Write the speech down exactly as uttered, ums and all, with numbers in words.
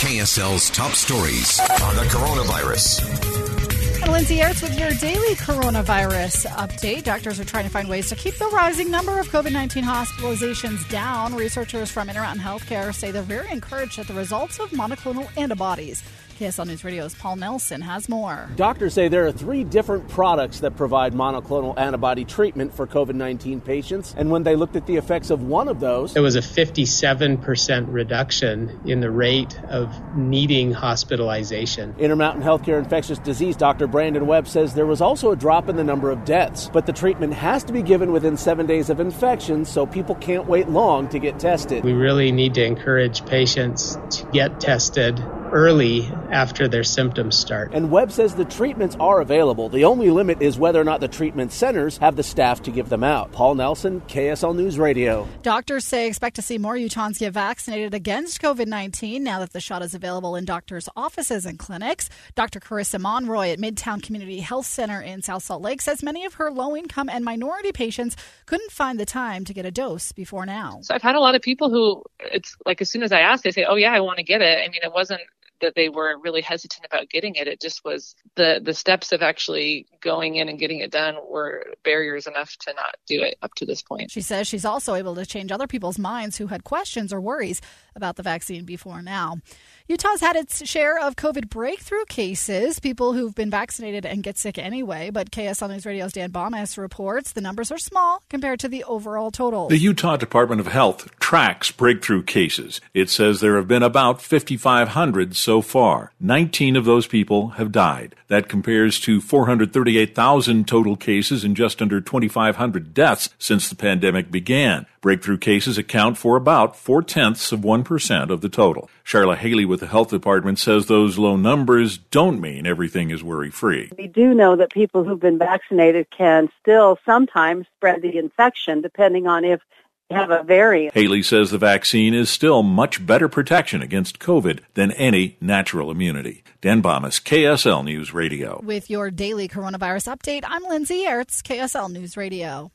K S L's top stories on the coronavirus. Lindsay Ertz with your daily coronavirus update. Doctors are trying to find ways to keep the rising number of covid nineteen hospitalizations down. Researchers from Intermountain Healthcare say they're very encouraged at the results of monoclonal antibodies. K S L News Radio's Paul Nelson has more. Doctors say there are three different products that provide monoclonal antibody treatment for covid nineteen patients. And when they looked at the effects of one of those, there was a fifty-seven percent reduction in the rate of needing hospitalization. Intermountain Healthcare infectious disease Doctor Brandon Webb says there was also a drop in the number of deaths, but the treatment has to be given within seven days of infection, so people can't wait long to get tested. We really need to encourage patients to get tested early after their symptoms start. And Webb says the treatments are available. The only limit is whether or not the treatment centers have the staff to give them out. Paul Nelson, K S L News Radio. Doctors say expect to see more Utahns get vaccinated against covid nineteen now that the shot is available in doctors' offices and clinics. Doctor Carissa Monroy at Midtown Community Health Center in South Salt Lake says many of her low-income and minority patients couldn't find the time to get a dose before now. So I've had a lot of people who, it's like as soon as I ask, they say, oh yeah, I want to get it. I mean, it wasn't that they were really hesitant about getting it. It just was the, the steps of actually going in and getting it done were barriers enough to not do it up to this point. She says she's also able to change other people's minds who had questions or worries about the vaccine before now. Utah's had its share of COVID breakthrough cases, people who've been vaccinated and get sick anyway. But K S L News Radio's Dan Bomas reports the numbers are small compared to the overall total. The Utah Department of Health tracks breakthrough cases. It says there have been about fifty-five hundred so So far, nineteen of those people have died. That compares to four hundred thirty-eight thousand total cases and just under twenty-five hundred deaths since the pandemic began. Breakthrough cases account for about four-tenths of one percent of the total. Charla Haley with the Health Department says those low numbers don't mean everything is worry-free. We do know that people who've been vaccinated can still sometimes spread the infection, depending on if have a variant. Haley says the vaccine is still much better protection against COVID than any natural immunity. Dan Bomas, K S L News Radio. With your daily coronavirus update, I'm Lindsay Ertz, K S L News Radio.